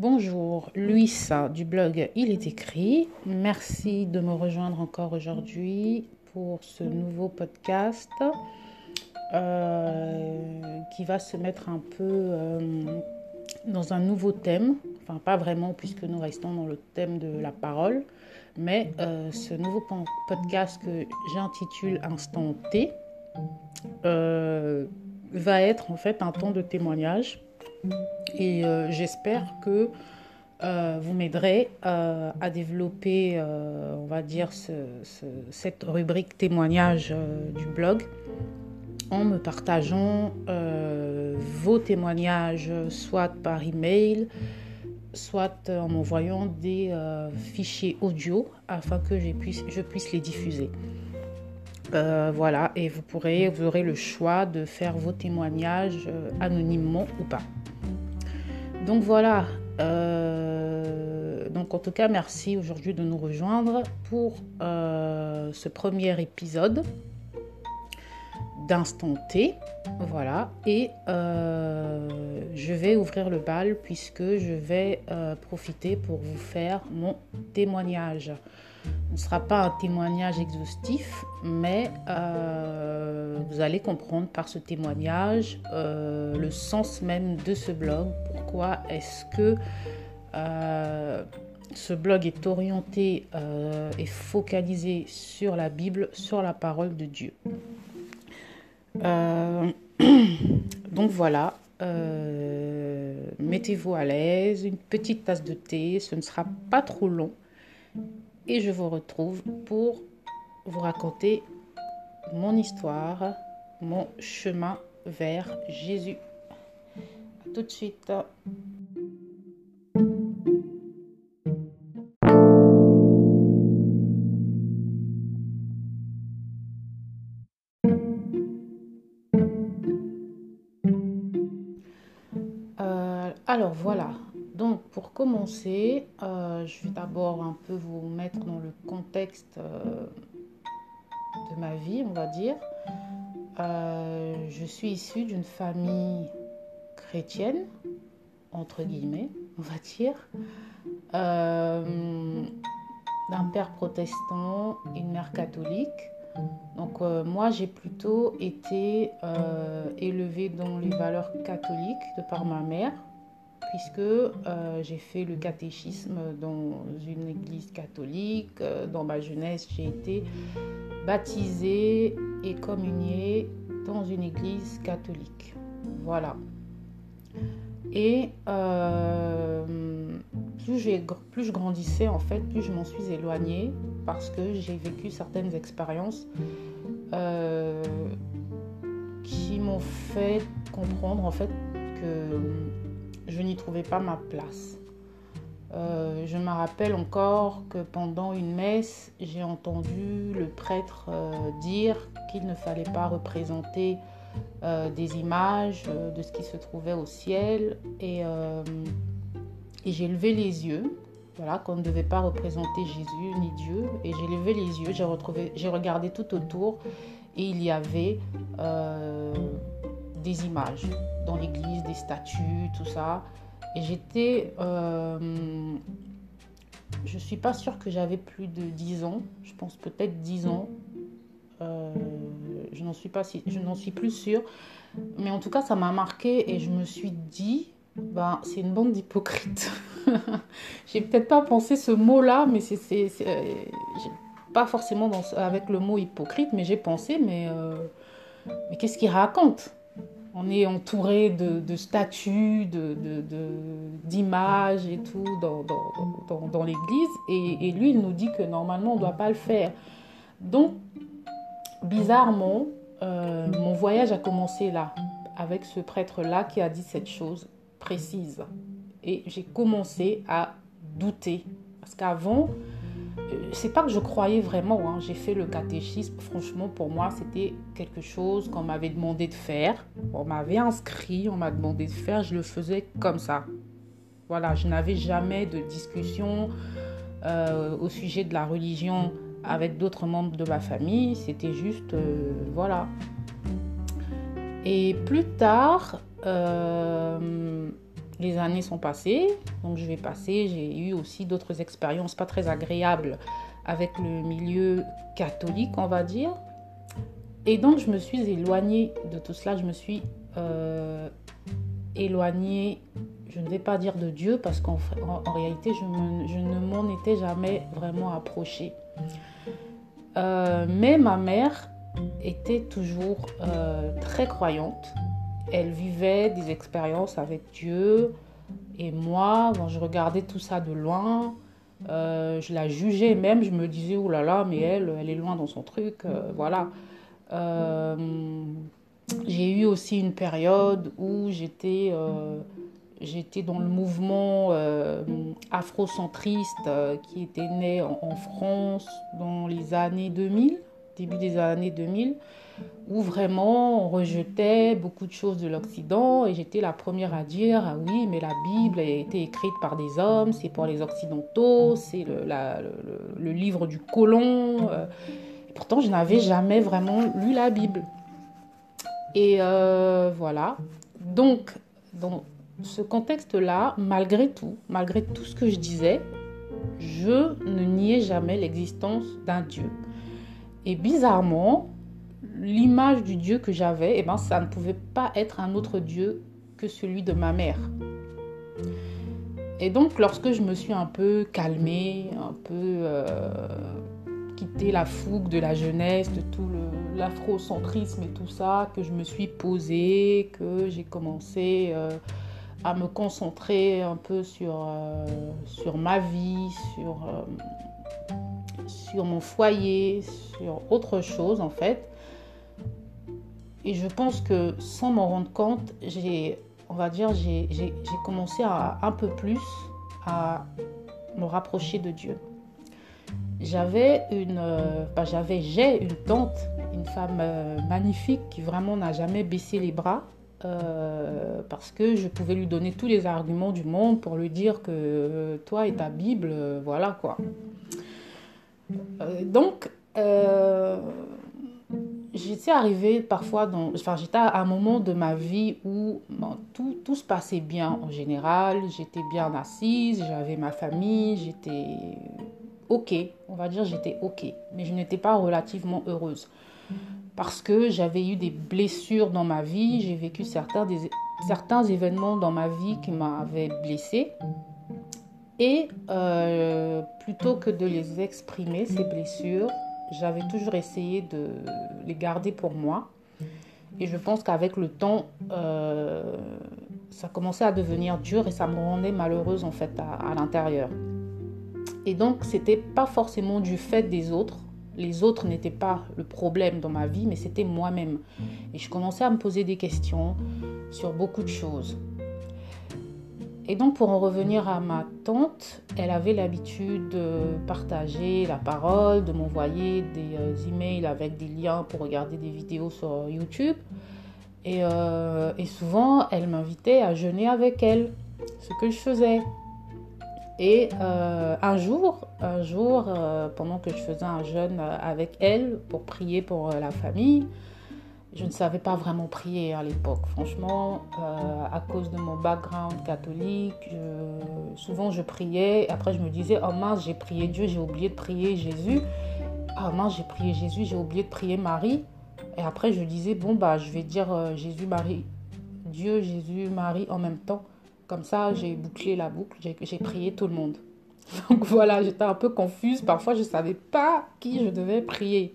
Bonjour, Louiss du blog Il est écrit. Merci de me rejoindre encore aujourd'hui pour ce nouveau podcast qui va se mettre un peu dans un nouveau thème. Enfin, pas vraiment puisque nous restons dans le thème de la parole, mais ce nouveau podcast que j'intitule Instant T va être en fait un temps de témoignage. Et j'espère que vous m'aiderez à développer, on va dire, cette rubrique témoignage du blog en me partageant vos témoignages, soit par email, soit en m'envoyant des fichiers audio afin que je puisse les diffuser. Voilà, et vous aurez le choix de faire vos témoignages anonymement ou pas. Donc voilà, donc en tout cas merci aujourd'hui de nous rejoindre pour ce premier épisode d'Instant T, voilà, et je vais ouvrir le bal puisque je vais profiter pour vous faire mon témoignage. Ce ne sera pas un témoignage exhaustif, mais vous allez comprendre par ce témoignage le sens même de ce blog. Pourquoi est-ce que ce blog est orienté et focalisé sur la Bible, sur la parole de Dieu. Donc voilà, mettez-vous à l'aise, une petite tasse de thé, ce ne sera pas trop long. Et je vous retrouve pour vous raconter mon histoire, mon chemin vers Jésus. À tout de suite. Alors voilà. Donc, pour commencer, je vais d'abord un peu vous mettre dans le contexte de ma vie, on va dire. Je suis issue d'une famille chrétienne, entre guillemets, on va dire, d'un père protestant et une mère catholique. Donc, moi, j'ai plutôt été élevée dans les valeurs catholiques de par ma mère, puisque j'ai fait le catéchisme dans une église catholique. Dans ma jeunesse, j'ai été baptisée et communiée dans une église catholique. Voilà. Et plus je grandissais, en fait, plus je m'en suis éloignée parce que j'ai vécu certaines expériences qui m'ont fait comprendre, en fait, que je n'y trouvais pas ma place. Je me rappelle encore que pendant une messe, j'ai entendu le prêtre dire qu'il ne fallait pas représenter des images de ce qui se trouvait au ciel. Et j'ai levé les yeux, voilà, qu'on ne devait pas représenter Jésus ni Dieu. Et j'ai levé les yeux, j'ai regardé tout autour et il y avait des images dans l'église, des statues, tout ça. Et j'étais... je suis pas sûre que j'avais plus de 10 ans. Je pense peut-être 10 ans. Je n'en suis plus sûre. Mais en tout cas, ça m'a marquée et je me suis dit, ben, c'est une bande d'hypocrites. J'ai peut-être pas pensé ce mot-là, mais pas forcément avec le mot hypocrite, mais j'ai pensé, mais qu'est-ce qu'il raconte ? On est entouré de statues, d'images et tout dans l'église. Et lui, il nous dit que normalement, on ne doit pas le faire. Donc, bizarrement, mon voyage a commencé là, avec ce prêtre-là qui a dit cette chose précise. Et j'ai commencé à douter. Parce qu'avant, c'est pas que je croyais vraiment. Hein. J'ai fait le catéchisme. Franchement, pour moi, c'était quelque chose qu'on m'avait demandé de faire. On m'avait inscrit, on m'a demandé de faire. Je le faisais comme ça. Voilà, je n'avais jamais de discussion au sujet de la religion avec d'autres membres de ma famille. C'était juste... voilà. Et plus tard... Les années sont passées, donc je vais passer. J'ai eu aussi d'autres expériences pas très agréables avec le milieu catholique, on va dire. Et donc, je me suis éloignée de tout cela. Je me suis éloignée, je ne vais pas dire de Dieu, parce qu'en réalité, je ne m'en étais jamais vraiment approchée. Mais ma mère était toujours très croyante. Elle vivait des expériences avec Dieu. Et moi, quand je regardais tout ça de loin, je la jugeais même. Je me disais, oh là là, mais elle est loin dans son truc. Voilà. J'ai eu aussi une période où j'étais dans le mouvement afrocentriste qui était né en France dans les années 2000, début des années 2000, où vraiment on rejetait beaucoup de choses de l'Occident, et j'étais la première à dire « Ah oui, mais la Bible a été écrite par des hommes, c'est pour les Occidentaux, c'est le livre du colon. » Pourtant, je n'avais jamais vraiment lu la Bible. Et voilà. Donc, dans ce contexte-là, malgré tout ce que je disais, je ne niais jamais l'existence d'un Dieu. Et bizarrement, l'image du Dieu que j'avais, eh ben, ça ne pouvait pas être un autre Dieu que celui de ma mère. Et donc, lorsque je me suis un peu calmée, un peu... quitter la fougue de la jeunesse, de tout l'afrocentrisme et tout ça, que je me suis posée, que j'ai commencé à me concentrer un peu sur ma vie, sur mon foyer, sur autre chose en fait. Et je pense que sans m'en rendre compte, j'ai commencé à un peu plus à me rapprocher de Dieu. J'ai une tante, une femme magnifique qui vraiment n'a jamais baissé les bras parce que je pouvais lui donner tous les arguments du monde pour lui dire que toi et ta Bible, voilà quoi. Donc, j'étais arrivée parfois j'étais à un moment de ma vie où tout se passait bien en général. J'étais bien assise, j'avais ma famille, j'étais... OK, on va dire j'étais OK, mais je n'étais pas relativement heureuse parce que j'avais eu des blessures dans ma vie, j'ai vécu certains événements dans ma vie qui m'avaient blessée et plutôt que de les exprimer, ces blessures, j'avais toujours essayé de les garder pour moi et je pense qu'avec le temps, ça commençait à devenir dur et ça me rendait malheureuse en fait à l'intérieur. Et donc, ce n'était pas forcément du fait des autres. Les autres n'étaient pas le problème dans ma vie, mais c'était moi-même. Et je commençais à me poser des questions sur beaucoup de choses. Et donc, pour en revenir à ma tante, elle avait l'habitude de partager la parole, de m'envoyer des emails avec des liens pour regarder des vidéos sur YouTube. Et souvent, elle m'invitait à jeûner avec elle, ce que je faisais. Et un jour, pendant que je faisais un jeûne avec elle pour prier pour la famille, je ne savais pas vraiment prier à l'époque. Franchement, à cause de mon background catholique, souvent je priais. Après, je me disais, oh mince, j'ai prié Dieu, j'ai oublié de prier Jésus. Ah mince, j'ai prié Jésus, j'ai oublié de prier Marie. Et après, je disais, bon, bah, je vais dire Jésus, Marie, Dieu, Jésus, Marie en même temps. Comme ça, j'ai bouclé la boucle, j'ai prié tout le monde. Donc voilà, j'étais un peu confuse. Parfois, je ne savais pas qui je devais prier.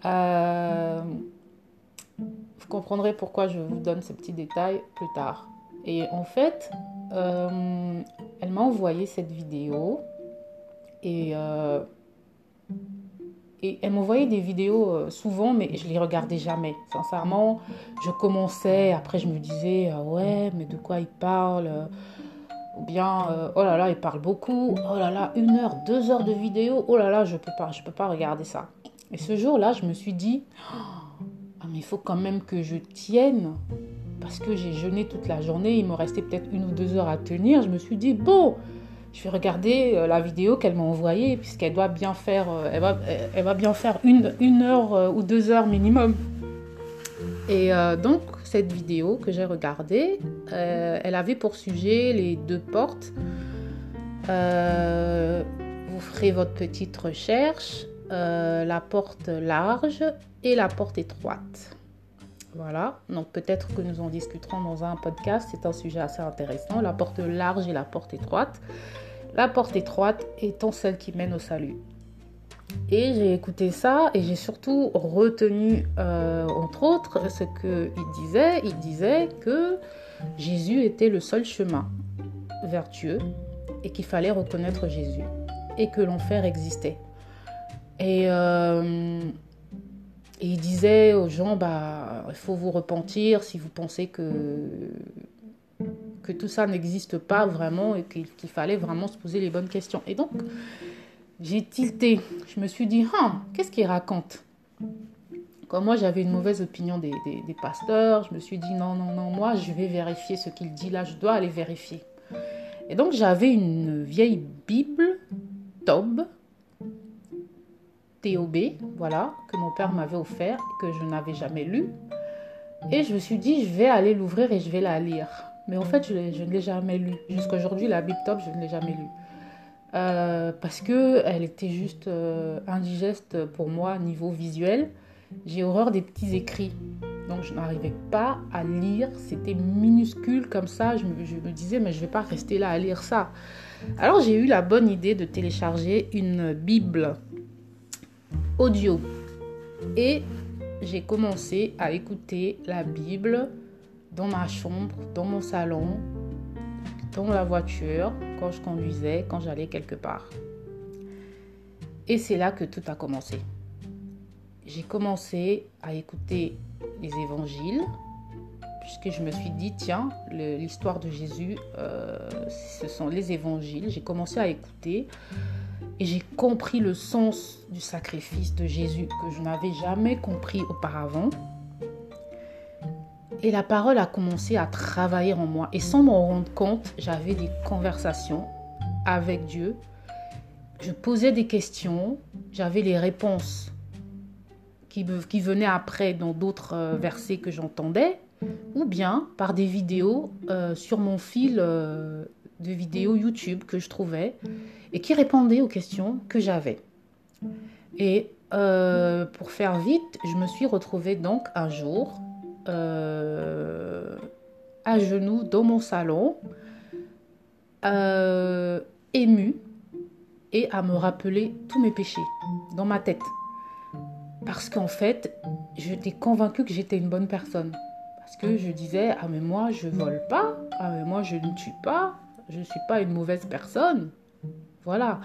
Vous comprendrez pourquoi je vous donne ce petit détail plus tard. Et en fait, elle m'a envoyé cette vidéo. Et elle m'envoyait des vidéos souvent, mais je ne les regardais jamais. Sincèrement, je commençais, après je me disais, ouais, mais de quoi il parle ? Ou bien, oh là là, il parle beaucoup, oh là là, 1 heure, 2 heures de vidéo, oh là là, je peux pas regarder ça. Et ce jour-là, je me suis dit, ah, mais il faut quand même que je tienne, parce que j'ai jeûné toute la journée, il me restait peut-être 1 ou 2 heures à tenir. Je me suis dit, bon... Je vais regarder la vidéo qu'elle m'a envoyée puisqu'elle doit bien faire, elle va bien faire 1 heure ou 2 heures minimum. Et donc, cette vidéo que j'ai regardée, elle avait pour sujet les deux portes. Vous ferez votre petite recherche, la porte large et la porte étroite. Voilà, donc peut-être que nous en discuterons dans un podcast, c'est un sujet assez intéressant. La porte large et la porte étroite. La porte étroite étant celle qui mène au salut. Et j'ai écouté ça et j'ai surtout retenu, entre autres, ce qu'il disait. Il disait que Jésus était le seul chemin vers Dieu et qu'il fallait reconnaître Jésus et que l'enfer existait. Et il disait aux gens, bah, il faut vous repentir si vous pensez que tout ça n'existe pas vraiment et qu'il fallait vraiment se poser les bonnes questions. Et donc, j'ai tilté. Je me suis dit, qu'est-ce qu'il raconte? Comme moi, j'avais une mauvaise opinion des pasteurs, je me suis dit, non, moi, je vais vérifier ce qu'il dit là, je dois aller vérifier. Et donc, j'avais une vieille Bible, TOB, voilà, que mon père m'avait offert, que je n'avais jamais lu. Et je me suis dit, je vais aller l'ouvrir et je vais la lire. Mais en fait, je ne l'ai jamais lue. Jusqu'à aujourd'hui, la Bible TOB, je ne l'ai jamais lue. Parce qu'elle était juste indigeste pour moi, niveau visuel. J'ai horreur des petits écrits. Donc, je n'arrivais pas à lire. C'était minuscule comme ça. Je me disais, mais je ne vais pas rester là à lire ça. Alors, j'ai eu la bonne idée de télécharger une Bible audio. Et j'ai commencé à écouter la Bible dans ma chambre, dans mon salon, dans la voiture, quand je conduisais, quand j'allais quelque part. Et c'est là que tout a commencé. J'ai commencé à écouter les évangiles, puisque je me suis dit, tiens, l'histoire de Jésus, ce sont les évangiles. J'ai commencé à écouter. Et j'ai compris le sens du sacrifice de Jésus que je n'avais jamais compris auparavant. Et la parole a commencé à travailler en moi. Et sans m'en rendre compte, j'avais des conversations avec Dieu. Je posais des questions, j'avais les réponses qui venaient après dans d'autres versets que j'entendais. Ou bien par des vidéos sur mon fil de vidéos YouTube que je trouvais et qui répondaient aux questions que j'avais. Et pour faire vite, je me suis retrouvée donc un jour à genoux dans mon salon, émue et à me rappeler tous mes péchés dans ma tête. Parce qu'en fait, j'étais convaincue que j'étais une bonne personne. Parce que je disais, ah mais moi je vole pas, ah mais moi je ne tue pas, je ne suis pas une mauvaise personne. Voilà.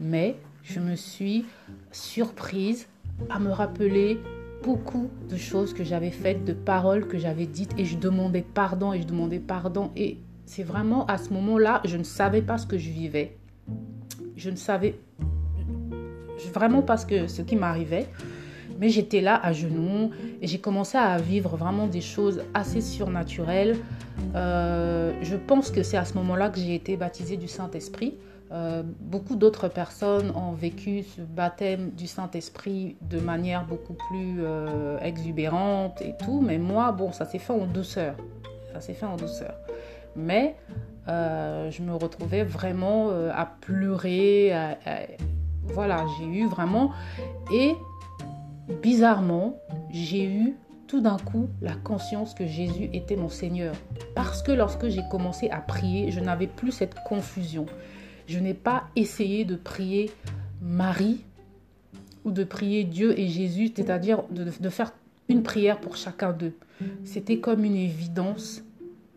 Mais je me suis surprise à me rappeler beaucoup de choses que j'avais faites, de paroles que j'avais dites et je demandais pardon et je demandais pardon. Et c'est vraiment à ce moment-là, je ne savais pas ce que je vivais. Je ne savais vraiment pas ce qui m'arrivait. Mais j'étais là à genoux et j'ai commencé à vivre vraiment des choses assez surnaturelles. Je pense que c'est à ce moment-là que j'ai été baptisée du Saint-Esprit. Beaucoup d'autres personnes ont vécu ce baptême du Saint-Esprit de manière beaucoup plus exubérante et tout. Mais moi, bon, ça s'est fait en douceur. Mais je me retrouvais vraiment à pleurer. Voilà, j'ai eu vraiment... Et bizarrement, j'ai eu tout d'un coup la conscience que Jésus était mon Seigneur. Parce que lorsque j'ai commencé à prier, je n'avais plus cette confusion. Je n'ai pas essayé de prier Marie ou de prier Dieu et Jésus, c'est-à-dire de faire une prière pour chacun d'eux. C'était comme une évidence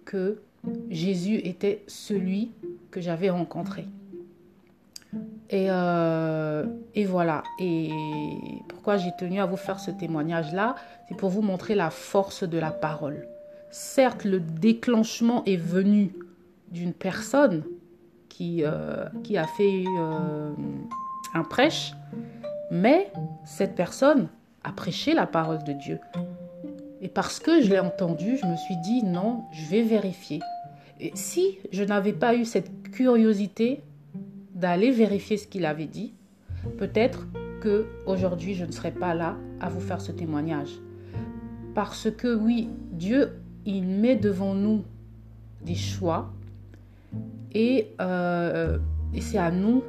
que Jésus était celui que j'avais rencontré. Et voilà. Et pourquoi j'ai tenu à vous faire ce témoignage-là, c'est pour vous montrer la force de la parole. Certes, le déclenchement est venu d'une personne qui a fait un prêche, mais cette personne a prêché la parole de Dieu. Et parce que je l'ai entendue, je me suis dit non, je vais vérifier. Et si je n'avais pas eu cette curiosité d'aller vérifier ce qu'il avait dit, peut-être qu'aujourd'hui, je ne serais pas là à vous faire ce témoignage. parce que oui, Dieu, il met devant nous des choix et c'est à nous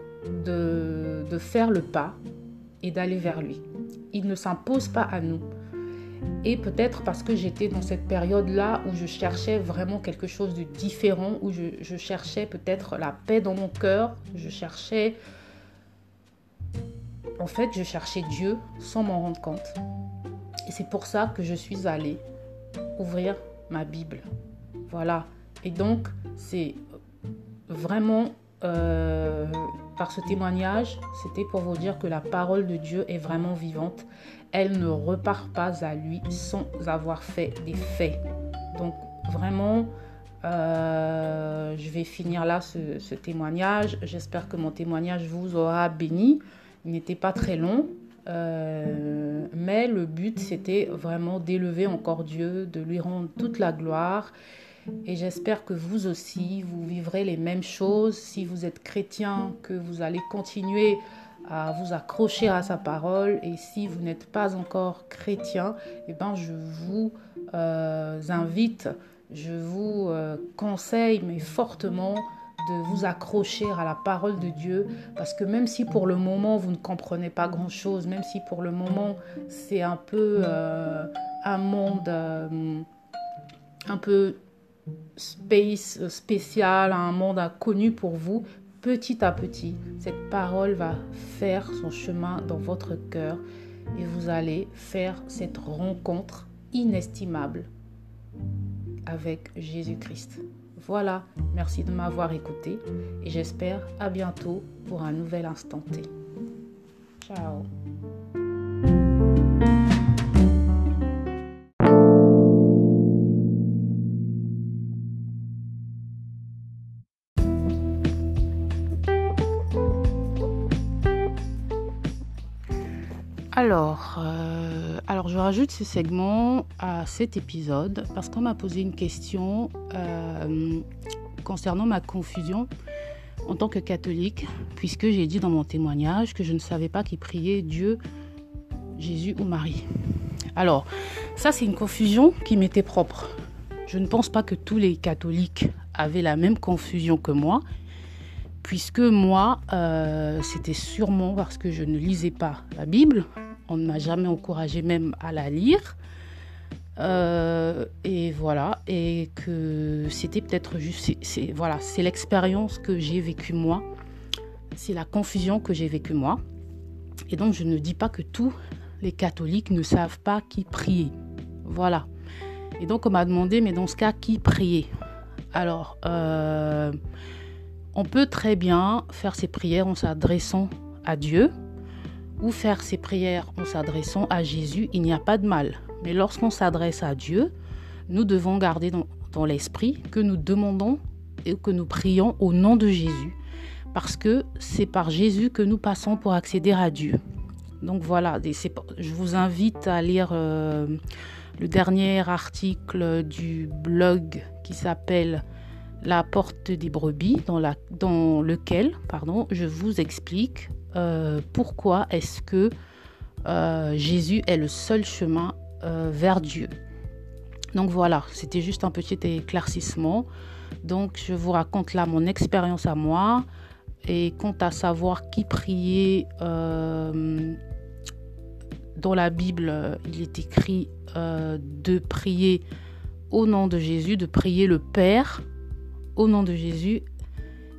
de faire le pas et d'aller vers lui. Il ne s'impose pas à nous. Et peut-être parce que j'étais dans cette période-là où je cherchais vraiment quelque chose de différent, où je cherchais peut-être la paix dans mon cœur, je cherchais Dieu sans m'en rendre compte. Et c'est pour ça que je suis allée ouvrir ma Bible. Voilà. Et donc, c'est vraiment, par ce témoignage, c'était pour vous dire que la parole de Dieu est vraiment vivante. Elle ne repart pas à lui sans avoir fait des faits. Donc, vraiment, je vais finir là ce témoignage. J'espère que mon témoignage vous aura béni. Il n'était pas très long, mais le but, c'était vraiment d'élever encore Dieu, de lui rendre toute la gloire. Et j'espère que vous aussi, vous vivrez les mêmes choses. Si vous êtes chrétien, que vous allez continuer à vous accrocher à sa parole. Et si vous n'êtes pas encore chrétien, eh ben, je vous invite, je vous conseille, mais fortement, de vous accrocher à la parole de Dieu, parce que même si pour le moment vous ne comprenez pas grand chose, même si pour le moment c'est un peu un monde un peu spécial, un monde inconnu pour vous, petit à petit cette parole va faire son chemin dans votre cœur et vous allez faire cette rencontre inestimable avec Jésus-Christ. Voilà, merci de m'avoir écouté et j'espère à bientôt pour un nouvel Instant T. Ciao. Alors je rajoute ce segment à cet épisode parce qu'on m'a posé une question concernant ma confusion en tant que catholique, puisque j'ai dit dans mon témoignage que je ne savais pas qui priait Dieu, Jésus ou Marie. Alors, ça c'est une confusion qui m'était propre. Je ne pense pas que tous les catholiques avaient la même confusion que moi, puisque moi, c'était sûrement parce que je ne lisais pas la Bible. On ne m'a jamais encouragée même à la lire. Et voilà. Et que c'était peut-être juste... C'est l'expérience que j'ai vécue moi. C'est la confusion que j'ai vécue moi. Et donc, je ne dis pas que tous les catholiques ne savent pas qui prier. Voilà. Et donc, on m'a demandé, mais dans ce cas, qui prier ? Alors, on peut très bien faire ses prières en s'adressant à Dieu, ou faire ses prières en s'adressant à Jésus, il n'y a pas de mal. Mais lorsqu'on s'adresse à Dieu, nous devons garder dans l'esprit que nous demandons et que nous prions au nom de Jésus. Parce que c'est par Jésus que nous passons pour accéder à Dieu. Donc voilà, je vous invite à lire le dernier article du blog qui s'appelle « La porte des brebis » dans lequel je vous explique pourquoi est-ce que Jésus est le seul chemin vers Dieu. Donc voilà, c'était juste un petit éclaircissement. Donc je vous raconte là mon expérience à moi. Et quant à savoir qui priait, dans la Bible, il est écrit de prier au nom de Jésus, de prier le Père au nom de Jésus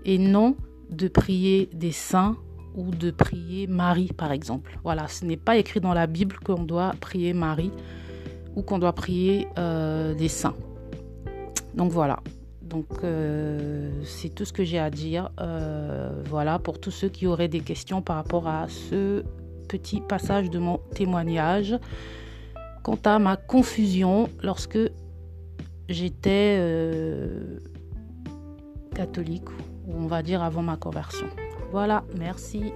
et non de prier des saints ou de prier Marie, par exemple. Voilà, ce n'est pas écrit dans la Bible qu'on doit prier Marie ou qu'on doit prier des saints. Donc voilà, c'est tout ce que j'ai à dire. Voilà, pour tous ceux qui auraient des questions par rapport à ce petit passage de mon témoignage. Quant à ma confusion, lorsque j'étais catholique, ou on va dire avant ma conversion. Voilà, merci.